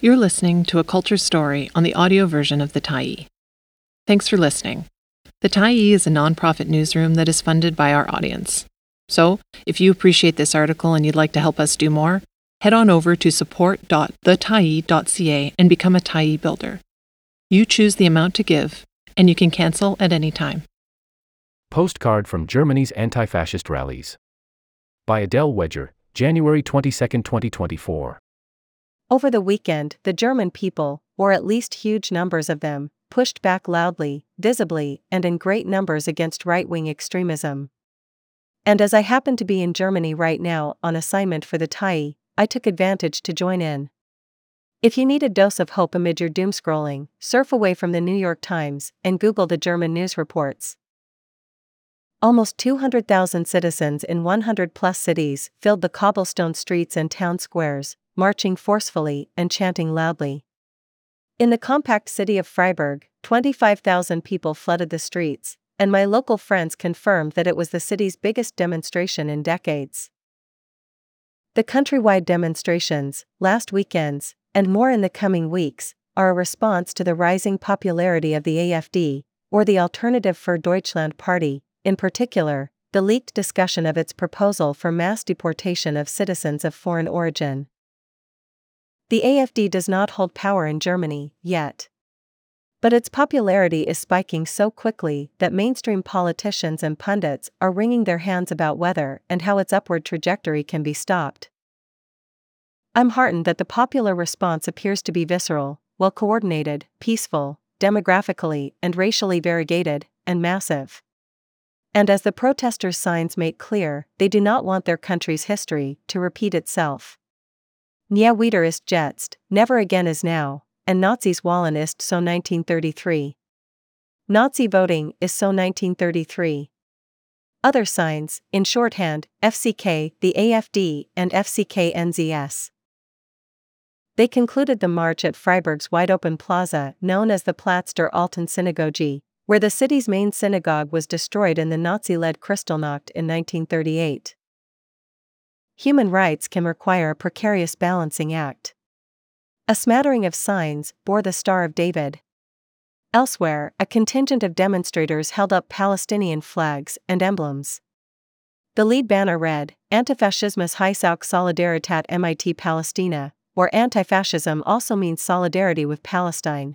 You're listening to a culture story on the audio version of The Tyee. Thanks for listening. The Tyee is a nonprofit newsroom that is funded by our audience. So, if you appreciate this article and you'd like to help us do more, head on over to support.thetyee.ca and become a Tyee builder. You choose the amount to give, and you can cancel at any time. Postcard from Germany's Anti-Fascist Rallies. By Adele Weder, January 22, 2024. Over the weekend, the German people, or at least huge numbers of them, pushed back loudly, visibly, and in great numbers against right-wing extremism. And as I happen to be in Germany right now on assignment for the Tyee, I took advantage to join in. If you need a dose of hope amid your doomscrolling, surf away from the New York Times and Google the German news reports. Almost 200,000 citizens in 100-plus cities filled the cobblestone streets and town squares, marching forcefully and chanting loudly. In the compact city of Freiburg, 25,000 people flooded the streets, and my local friends confirmed that it was the city's biggest demonstration in decades. The countrywide demonstrations, last weekends, and more in the coming weeks, are a response to the rising popularity of the AfD, or the Alternative für Deutschland party, in particular, the leaked discussion of its proposal for mass deportation of citizens of foreign origin. The AfD does not hold power in Germany, yet. But its popularity is spiking so quickly that mainstream politicians and pundits are wringing their hands about whether and how its upward trajectory can be stopped. I'm heartened that the popular response appears to be visceral, well-coordinated, peaceful, demographically and racially variegated, and massive. And as the protesters' signs make clear, they do not want their country's history to repeat itself. Nia Wieder ist jetzt, never again is now, and Nazis wollen ist so 1933. Nazi voting is so 1933. Other signs, in shorthand, FCK, the AfD, and FCK-NZS. They concluded the march at Freiburg's wide-open plaza known as the Platz der Alten Synagoge, where the city's main synagogue was destroyed in the Nazi-led Kristallnacht in 1938. Human rights can require a precarious balancing act. A smattering of signs bore the Star of David. Elsewhere, a contingent of demonstrators held up Palestinian flags and emblems. The lead banner read, Antifascismus heißt auch Solidarität mit Palästina, or antifascism also means solidarity with Palestine.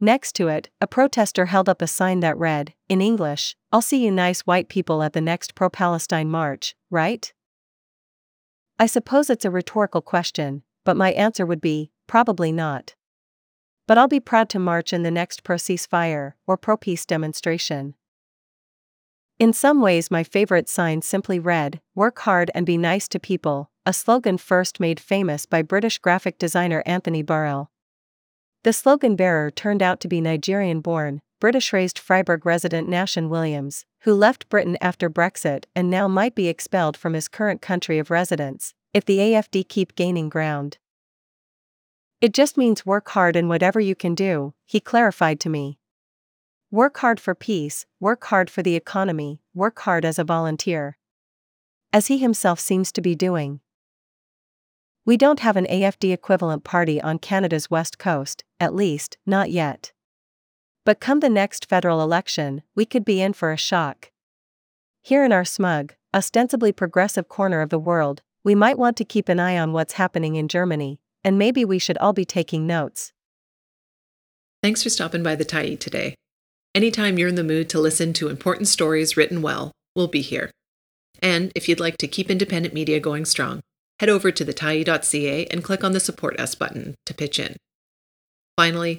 Next to it, a protester held up a sign that read, in English, I'll see you nice white people at the next pro-Palestine march, right? I suppose it's a rhetorical question, but my answer would be, probably not. But I'll be proud to march in the next pro-ceasefire or pro-peace demonstration. In some ways my favorite sign simply read, work hard and be nice to people, a slogan first made famous by British graphic designer Anthony Burrell. The slogan bearer turned out to be Nigerian-born, British-raised Freiburg resident Nashon Williams, who left Britain after Brexit and now might be expelled from his current country of residence, if the AfD keep gaining ground. It just means work hard in whatever you can do, he clarified to me. Work hard for peace, work hard for the economy, work hard as a volunteer. As he himself seems to be doing. We don't have an AfD equivalent party on Canada's west coast, at least, not yet. But come the next federal election, we could be in for a shock. Here in our smug, ostensibly progressive corner of the world, we might want to keep an eye on what's happening in Germany, and maybe we should all be taking notes. Thanks for stopping by the Tyee today. Anytime you're in the mood to listen to important stories written well, we'll be here. And if you'd like to keep independent media going strong, head over to thetyee.ca and click on the Support Us button to pitch in. Finally,